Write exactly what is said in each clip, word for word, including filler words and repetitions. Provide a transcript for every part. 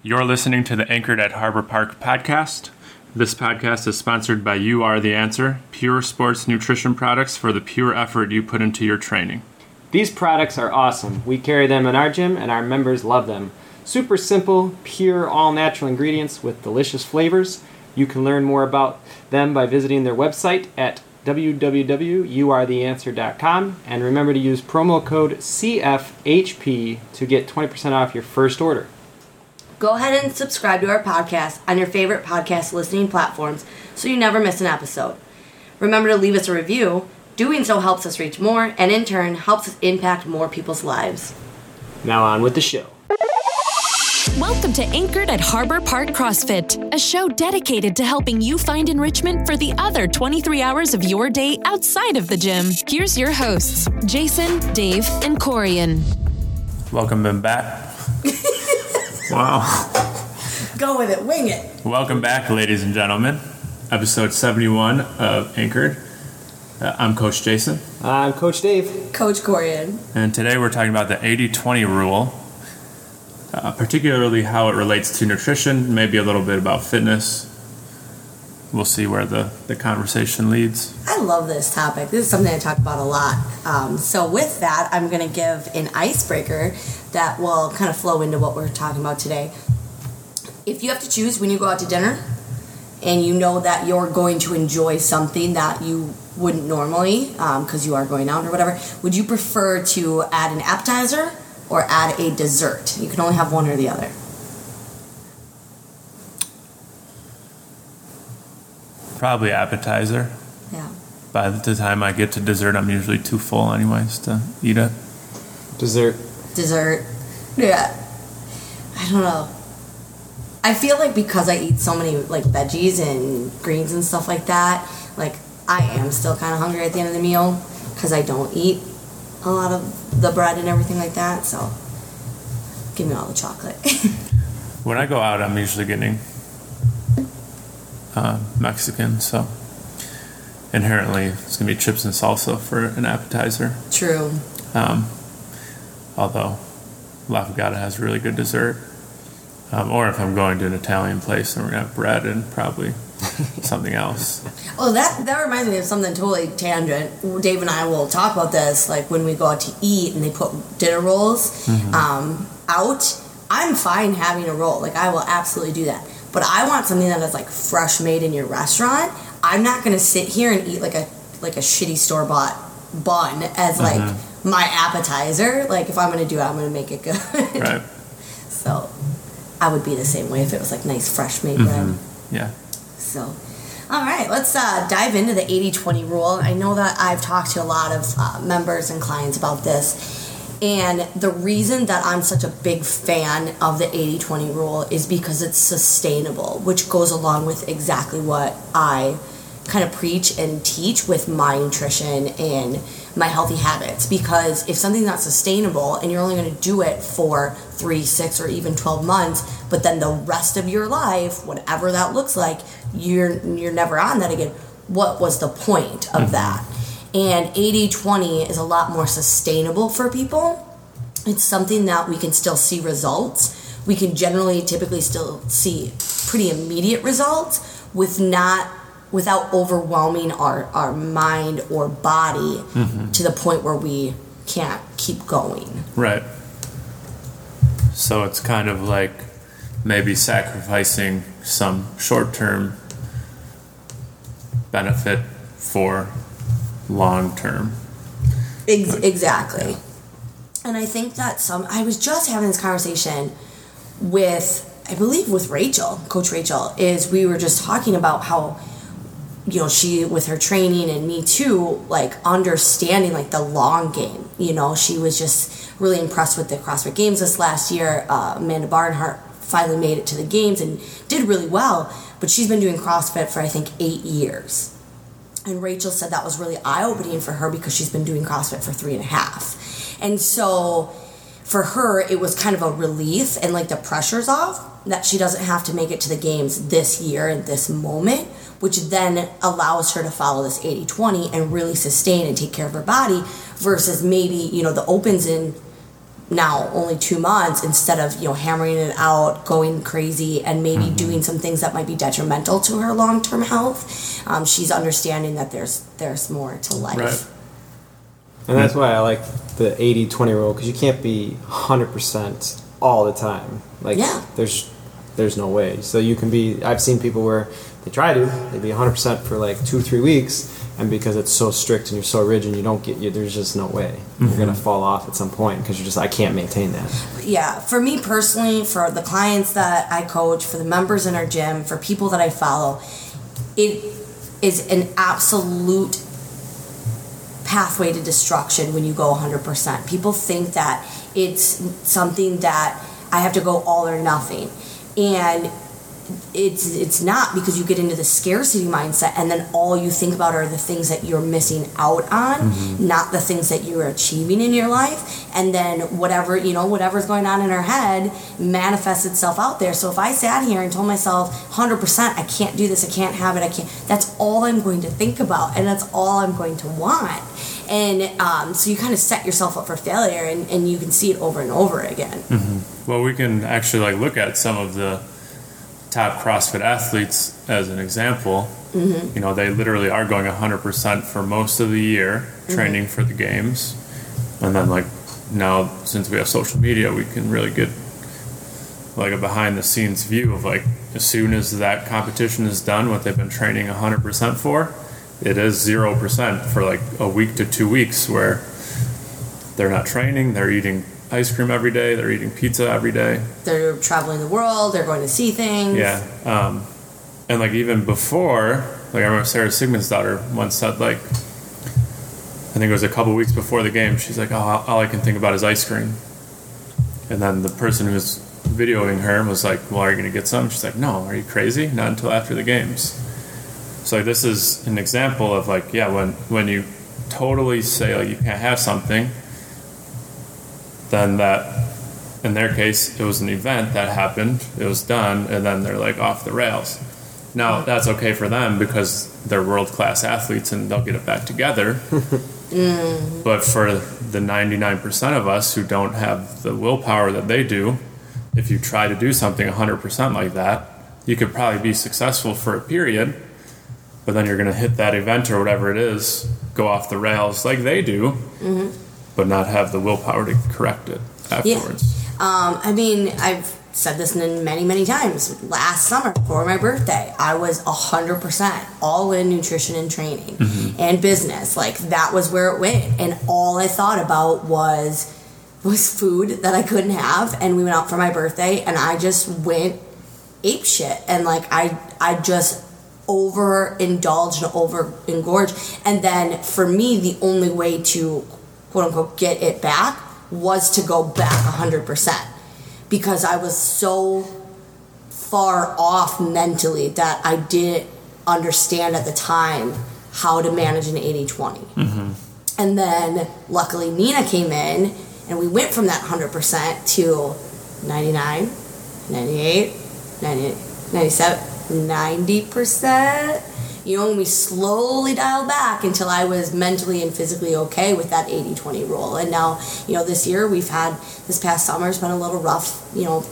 You're listening to the Anchored at Harbor Park podcast. This podcast is sponsored by You Are The Answer, pure sports nutrition products for the pure effort you put into your training. These products are awesome. We carry them in our gym and our members love them. Super simple, pure, all-natural ingredients with delicious flavors. You can learn more about them by visiting their website at w w w dot you are the answer dot com, and remember to use promo code C F H P to get twenty percent off your first order. Go ahead and subscribe to our podcast on your favorite podcast listening platforms so you never miss an episode. Remember to leave us a review. Doing so helps us reach more and in turn helps us impact more people's lives. Now on with the show. Welcome to Anchored at Harbor Park CrossFit, a show dedicated to helping you find enrichment for the other twenty-three hours of your day outside of the gym. Here's your hosts, Jason, Dave, and Corian. Welcome them back. Wow. Go with it, wing it. Welcome back, ladies and gentlemen. Episode seventy-one of Anchored. Uh, I'm Coach Jason. I'm Coach Dave. Coach Corian. And today we're talking about the eighty twenty rule. Uh, particularly how it relates to nutrition, maybe a little bit about fitness. We'll see where the, the conversation leads. I love this topic. This is something I talk about a lot. Um, so with that, I'm going to give an icebreaker that will kind of flow into what we're talking about today. If you have to choose when you go out to dinner and you know that you're going to enjoy something that you wouldn't normally because um, you are going out or whatever, would you prefer to add an appetizer or add a dessert? You can only have one or the other. Probably appetizer. Yeah. By the time I get to dessert, I'm usually too full anyways to eat it. Dessert. Dessert. Yeah. I don't know. I feel like because I eat so many like veggies and greens and stuff like that, like I am still kind of hungry at the end of the meal because I don't eat a lot of the bread and everything like that, so give me all the chocolate. When I go out, I'm usually getting uh, Mexican, so inherently it's going to be chips and salsa for an appetizer. True. Um, although La Fugata has really good dessert. Um, or if I'm going to an Italian place, then we're going to have bread and probably something else. Oh, that that reminds me of something totally tangent. Dave and I will talk about this, like when we go out to eat and they put dinner rolls mm-hmm. um, out. I'm fine having a roll. Like, I will absolutely do that. But I want something that is, like, fresh made in your restaurant. I'm not going to sit here and eat, like, a like a shitty store-bought bun as, like, mm-hmm. my appetizer. Like, if I'm going to do it, I'm going to make it good. Right. So, I would be the same way if it was, like, nice, fresh made bread. Mm-hmm. Yeah. So, all right, let's uh, dive into the eighty twenty rule. I know that I've talked to a lot of uh, members and clients about this, and the reason that I'm such a big fan of the eighty twenty rule is because it's sustainable, which goes along with exactly what I kind of preach and teach with my nutrition and my healthy habits. Because if something's not sustainable and you're only going to do it for three, six, or even twelve months, but then the rest of your life, whatever that looks like, you're you're never on that again, what was the point of that? And eighty twenty is a lot more sustainable for people. It's something that we can still see results. We can generally typically still see pretty immediate results with not without overwhelming our, our mind or body mm-hmm. to the point where we can't keep going. Right. So it's kind of like maybe sacrificing some short-term benefit for long-term. Ex- like, exactly. Yeah. And I think that some... I was just having this conversation with, I believe with Rachel, Coach Rachel, is we were just talking about how, you know, she, with her training and me too, like understanding like the long game, you know, she was just really impressed with the CrossFit Games this last year. Uh, Amanda Barnhart finally made it to the Games and did really well, but she's been doing CrossFit for I think eight years. And Rachel said that was really eye-opening for her because she's been doing CrossFit for three and a half. And so for her, it was kind of a relief and like the pressure's off that she doesn't have to make it to the Games this year at this moment, which then allows her to follow this eighty twenty and really sustain and take care of her body versus maybe, you know, the opens in now only two months instead of, you know, hammering it out, going crazy, and maybe mm-hmm. doing some things that might be detrimental to her long-term health. Um, she's understanding that there's there's more to life. Right. And that's why I like the eighty twenty rule, because you can't be one hundred percent all the time. Like, yeah. there's there's no way. So you can be, I've seen people where they try to, they'd be one hundred percent for like two, three weeks, and because it's so strict and you're so rigid, you don't get, you, there's just no way. Mm-hmm. You're going to fall off at some point because you're just, I can't maintain that. Yeah. For me personally, for the clients that I coach, for the members in our gym, for people that I follow, it is an absolute pathway to destruction when you go one hundred percent. People think that it's something that I have to go all or nothing. And it's it's not, because you get into the scarcity mindset, and then all you think about are the things that you're missing out on, mm-hmm. not the things that you're achieving in your life. And then whatever, you know, whatever's going on in our head manifests itself out there. So if I sat here and told myself one hundred percent I can't do this, I can't have it, I can't, that's all I'm going to think about, and that's all I'm going to want. And um, so you kind of set yourself up for failure, and, and you can see it over and over again. Mm-hmm. Well, we can actually like look at some of the top CrossFit athletes as an example. Mm-hmm. You know, they literally are going one hundred percent for most of the year, training mm-hmm. for the games. And then like now, since we have social media, we can really get like a behind the scenes view of like, as soon as that competition is done, what they've been training one hundred percent for, it is zero percent for like a week to two weeks where they're not training, they're eating ice cream every day, they're eating pizza every day, they're traveling the world, they're going to see things. Yeah. Um, and like even before, like I remember Sarah Sigmund's daughter once said, like, I think it was a couple weeks before the game, she's like, oh, all I can think about is ice cream. And then the person who was videoing her was like, well, are you going to get some? She's like, no, are you crazy? Not until after the games. So this is an example of like, yeah, when when you totally say like you can't have something, then that, in their case, it was an event that happened, it was done, and then they're like off the rails. Now, that's okay for them because they're world-class athletes and they'll get it back together. mm. But for the ninety-nine percent of us who don't have the willpower that they do, if you try to do something one hundred percent like that, you could probably be successful for a period, but then you're going to hit that event or whatever it is, go off the rails like they do, mm-hmm. but not have the willpower to correct it afterwards. Yeah. Um, I mean, I've said this many, many times. Last summer, for my birthday, I was one hundred percent all in nutrition and training mm-hmm. and business. Like, that was where it went. And all I thought about was was food that I couldn't have. And we went out for my birthday, and I just went ape shit. And, like, I I just... overindulged and overengorged. And then, for me, the only way to quote unquote get it back was to go back one hundred percent, because I was so far off mentally that I didn't understand at the time how to manage an eighty twenty. Mm-hmm. And then luckily Nina came in, and we went from that one hundred percent to ninety-nine, ninety-eight, ninety-eight, ninety-seven, ninety percent. You know, and we slowly dialed back until I was mentally and physically okay with that eighty twenty rule. And now, you know, this year we've had, this past summer has been a little rough, you know,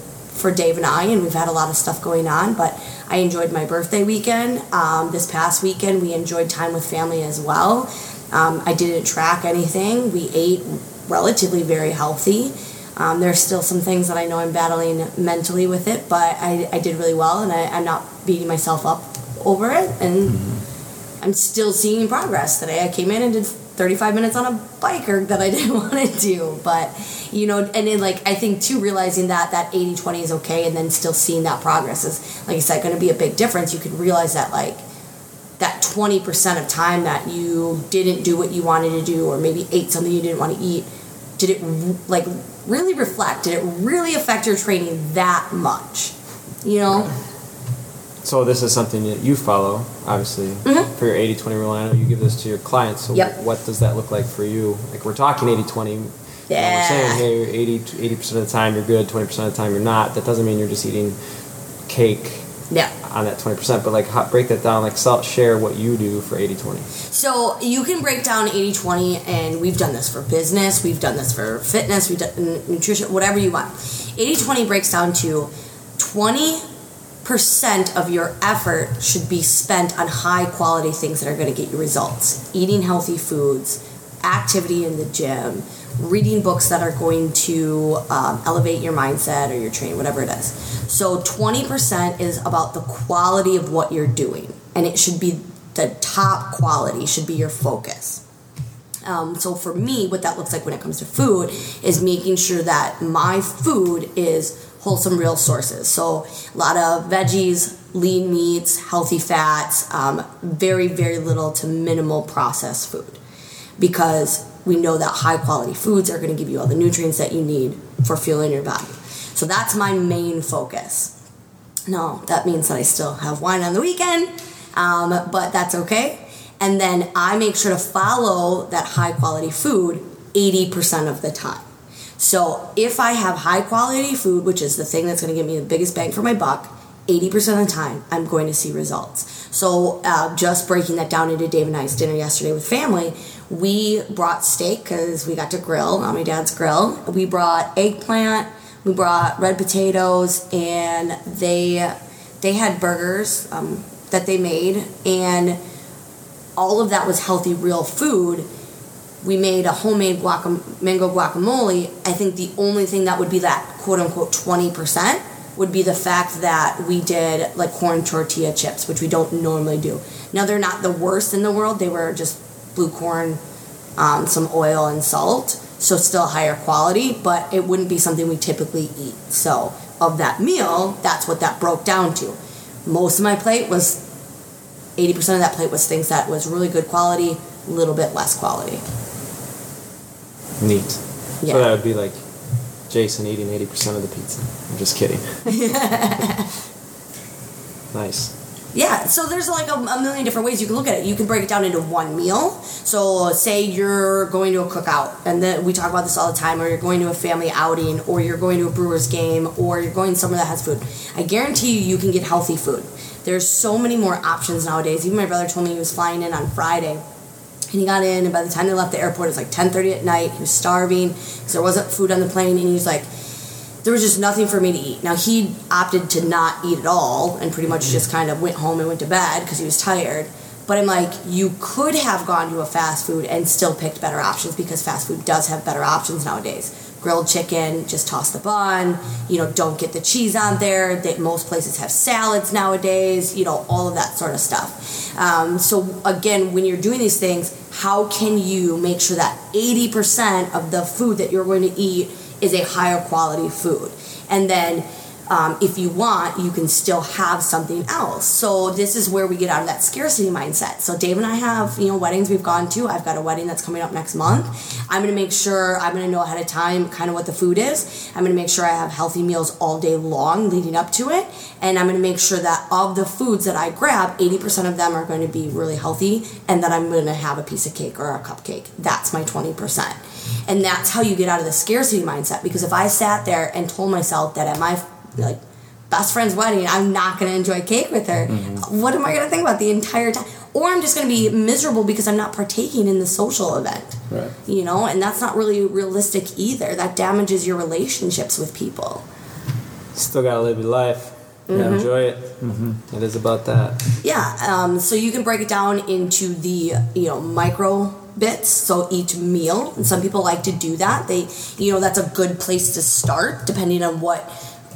for Dave and I, and we've had a lot of stuff going on, but I enjoyed my birthday weekend. Um, this past weekend, we enjoyed time with family as well. Um, I didn't track anything. We ate relatively very healthy. Um, there's still some things that I know I'm battling mentally with it, but I, I did really well, and I, I'm not beating myself up over it, and mm-hmm. I'm still seeing progress. Today I came in and did thirty-five minutes on a bike erg that I didn't want to do, but you know, and then like I think too, realizing that that eighty twenty is okay, and then still seeing that progress is, like I said, going to be a big difference. You can realize that like that twenty percent of time that you didn't do what you wanted to do, or maybe ate something you didn't want to eat, did it like really reflect, did it really affect your training that much, you know? Right. So this is something that you follow, obviously, mm-hmm. for your eighty twenty rule. I know you give this to your clients, so yep. what does that look like for you? Like, we're talking eighty twenty. Yeah. We're saying, hey, eighty percent of the time you're good, twenty percent of the time you're not. That doesn't mean you're just eating cake Yeah. On that twenty percent. But, like, how, break that down. Like, sell, share what you do for eighty twenty. So you can break down eighty twenty, and we've done this for business. We've done this for fitness. We've done nutrition, whatever you want. eighty twenty breaks down to twenty percent of your effort should be spent on high-quality things that are going to get you results. Eating healthy foods, activity in the gym, reading books that are going to um, elevate your mindset or your training, whatever it is. So twenty percent is about the quality of what you're doing, and it should be the top quality, should be your focus. Um, so for me, what that looks like when it comes to food is making sure that my food is wholesome, real sources. So a lot of veggies, lean meats, healthy fats, um, very, very little to minimal processed food, because we know that high quality foods are going to give you all the nutrients that you need for fueling your body. So that's my main focus. No, that means that I still have wine on the weekend, um, but that's okay. And then I make sure to follow that high quality food eighty percent of the time. So if I have high quality food, which is the thing that's going to give me the biggest bang for my buck, eighty percent of the time, I'm going to see results. So uh, just breaking that down into Dave and I's dinner yesterday with family, we brought steak because we got to grill, Mom and Dad's grill. We brought eggplant, we brought red potatoes, and they they had burgers um, that they made, and all of that was healthy, real food. We made a homemade guacam- mango guacamole. I think the only thing that would be that quote-unquote twenty percent would be the fact that we did like corn tortilla chips, which we don't normally do. Now, they're not the worst in the world. They were just blue corn, um, some oil and salt, so still higher quality, but it wouldn't be something we typically eat. So of that meal, that's what that broke down to. Most of my plate was, eighty percent of that plate was things that was really good quality, a little bit less quality. Neat. Yeah. So that would be like Jason eating eighty percent of the pizza. I'm just kidding. Nice. Yeah, so there's like a, a million different ways you can look at it. You can break it down into one meal. So say you're going to a cookout, and then we talk about this all the time, or you're going to a family outing, or you're going to a Brewers game, or you're going somewhere that has food. I guarantee you, you can get healthy food. There's so many more options nowadays. Even my brother told me he was flying in on Friday, and he got in, and by the time they left the airport, it was like ten thirty at night. He was starving because there wasn't food on the plane, and he was like, there was just nothing for me to eat. Now, he opted to not eat at all and pretty much just kind of went home and went to bed because he was tired. But I'm like, you could have gone to a fast food and still picked better options, because fast food does have better options nowadays. Grilled chicken, just toss the bun, you know, don't get the cheese on there. They, most places have salads nowadays, you know, all of that sort of stuff. Um, so again, when you're doing these things, how can you make sure that eighty percent of the food that you're going to eat is a higher quality food? And then um, if you want, you can still have something else. So this is where we get out of that scarcity mindset. So Dave and I have, you know, weddings we've gone to. I've got a wedding that's coming up next month. I'm going to make sure, I'm going to know ahead of time kind of what the food is. I'm going to make sure I have healthy meals all day long leading up to it. And I'm going to make sure that of the foods that I grab, eighty percent of them are going to be really healthy, and that I'm going to have a piece of cake or a cupcake. That's my twenty percent. And that's how you get out of the scarcity mindset. Because if I sat there and told myself that at my like best friend's wedding, I'm not going to enjoy cake with her, mm-hmm. what am I going to think about the entire time? Or I'm just going to be miserable because I'm not partaking in the social event. Right. You know, and that's not really realistic either. That damages your relationships with people. Still got to live your life. Mm-hmm. Yeah, enjoy it. Mm-hmm. It is about that. Yeah. Um, so you can break it down into the, you know, micro bits, so each meal, and some people like to do that. They, you know, that's a good place to start, depending on what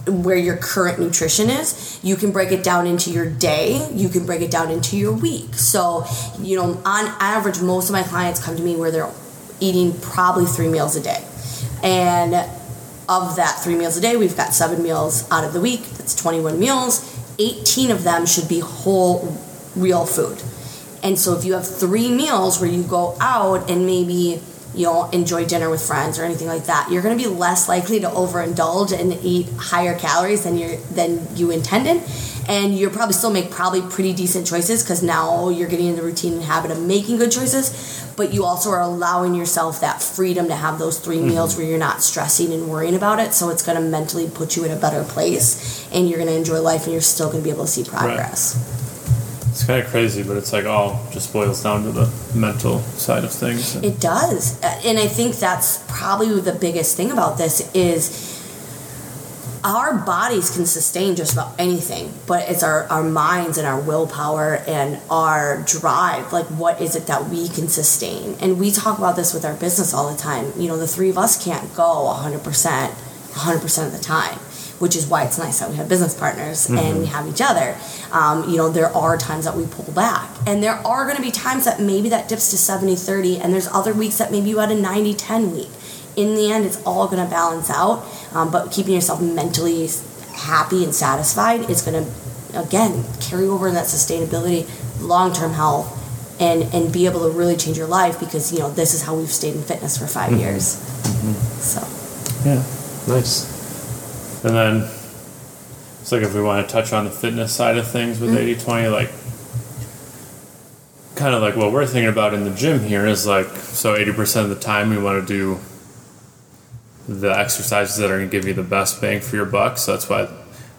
where your current nutrition is. You can break it down into your day, you can break it down into your week. So, you know, on average, most of my clients come to me where they're eating probably three meals a day, and of that three meals a day, we've got seven meals out of the week. That's twenty-one meals. eighteen of them should be whole, real food. And so if you have three meals where you go out and maybe you know, enjoy dinner with friends or anything like that, you're going to be less likely to overindulge and eat higher calories than you than you intended. And you'll probably still make probably pretty decent choices because now you're getting in the routine and habit of making good choices, but you also are allowing yourself that freedom to have those three mm-hmm. meals where you're not stressing and worrying about it. So it's going to mentally put you in a better place, and you're going to enjoy life, and you're still going to be able to see progress. Right. It's kind of crazy, but it's like all oh, just boils down to the mental side of things. It does. And I think that's probably the biggest thing about this is our bodies can sustain just about anything, but it's our, our minds and our willpower and our drive. Like, what is it that we can sustain? And we talk about this with our business all the time. You know, the three of us can't go one hundred percent, one hundred percent of the time, which is why it's nice that we have business partners mm-hmm. and we have each other. Um, you know, there are times that we pull back. And there are going to be times that maybe that dips to seventy thirty, and there's other weeks that maybe you had a ninety ten week. In the end, it's all going to balance out, um, but keeping yourself mentally happy and satisfied is going to, again, carry over in that sustainability, long-term health, and, and be able to really change your life because, you know, this is how we've stayed in fitness for five mm-hmm. years. Mm-hmm. So. Yeah, nice. And then it's like if we want to touch on the fitness side of things with mm-hmm. eighty twenty, like kind of like what we're thinking about in the gym here is like, so eighty percent of the time we want to do the exercises that are going to give you the best bang for your buck. So that's why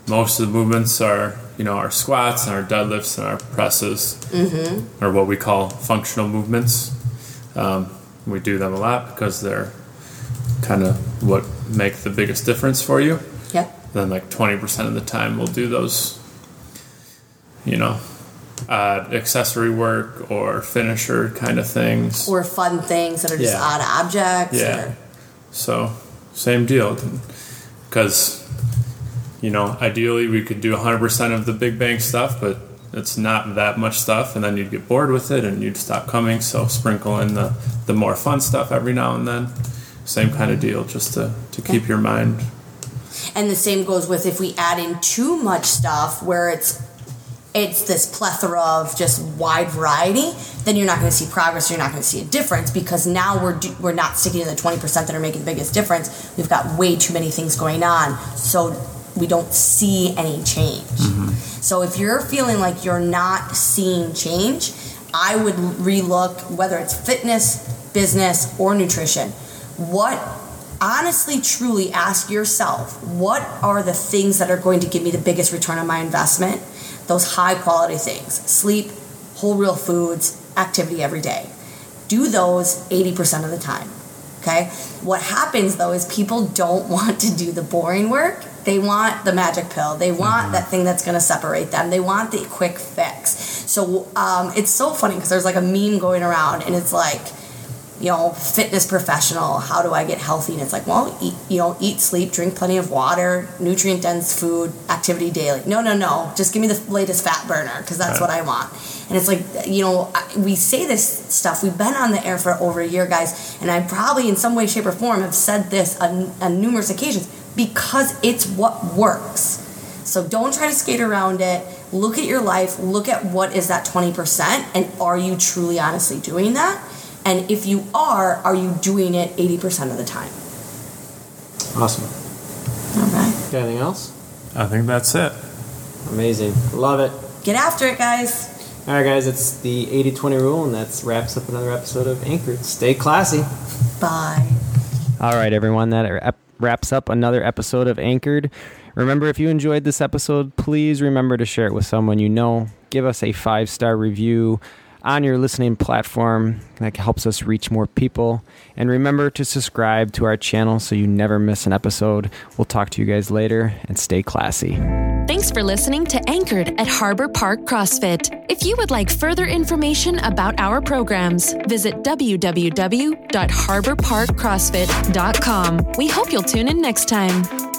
most of the movements are, you know, our squats and our deadlifts and our presses mm-hmm. are what we call functional movements. Um, we do them a lot because they're kind of what make the biggest difference for you. Yep. Then like twenty percent of the time we'll do those, you know, uh, accessory work or finisher kind of things. Or fun things that are just yeah. odd objects. Yeah. Or... So same deal. Because, you know, ideally we could do one hundred percent of the big bang stuff, but it's not that much stuff. And then you'd get bored with it and you'd stop coming. So sprinkle in the, the more fun stuff every now and then. Same kind of deal, just to, to keep yeah. your mind. And the same goes with if we add in too much stuff where it's it's this plethora of just wide variety, then you're not going to see progress, you're not going to see a difference because now we're do, we're not sticking to the twenty percent that are making the biggest difference. We've got way too many things going on, so we don't see any change. Mm-hmm. So if you're feeling like you're not seeing change, I would relook whether it's fitness, business, or nutrition. What, honestly, truly ask yourself, what are the things that are going to give me the biggest return on my investment? Those high quality things, sleep, whole real foods, activity every day. Do those eighty percent of the time, okay? What happens though is people don't want to do the boring work. They want the magic pill. They want mm-hmm. that thing that's going to separate them. They want the quick fix. So um, it's so funny because there's like a meme going around and it's like, you know, fitness professional, how do I get healthy? And it's like, well, eat, you know, eat, sleep, drink plenty of water, nutrient-dense food, activity daily. No, no, no. Just give me the latest fat burner because that's right. what I want. And it's like, you know, we say this stuff. We've been on the air for over a year, guys, and I probably in some way, shape, or form have said this on, on numerous occasions because it's what works. So don't try to skate around it. Look at your life. Look at what is that twenty percent, and are you truly, honestly doing that? And if you are, are you doing it eighty percent of the time? Awesome. All right. Got anything else? I think that's it. Amazing. Love it. Get after it, guys. All right, guys. It's the eighty twenty rule, and that wraps up another episode of Anchored. Stay classy. Bye. All right, everyone. That wraps up another episode of Anchored. Remember, if you enjoyed this episode, please remember to share it with someone you know. Give us a five-star review on your listening platform. That helps us reach more people. And remember to subscribe to our channel so you never miss an episode. We'll talk to you guys later, and stay classy. Thanks for listening to Anchored at Harbor Park CrossFit. If you would like further information about our programs, visit w w w dot harbor park crossfit dot com. We hope you'll tune in next time.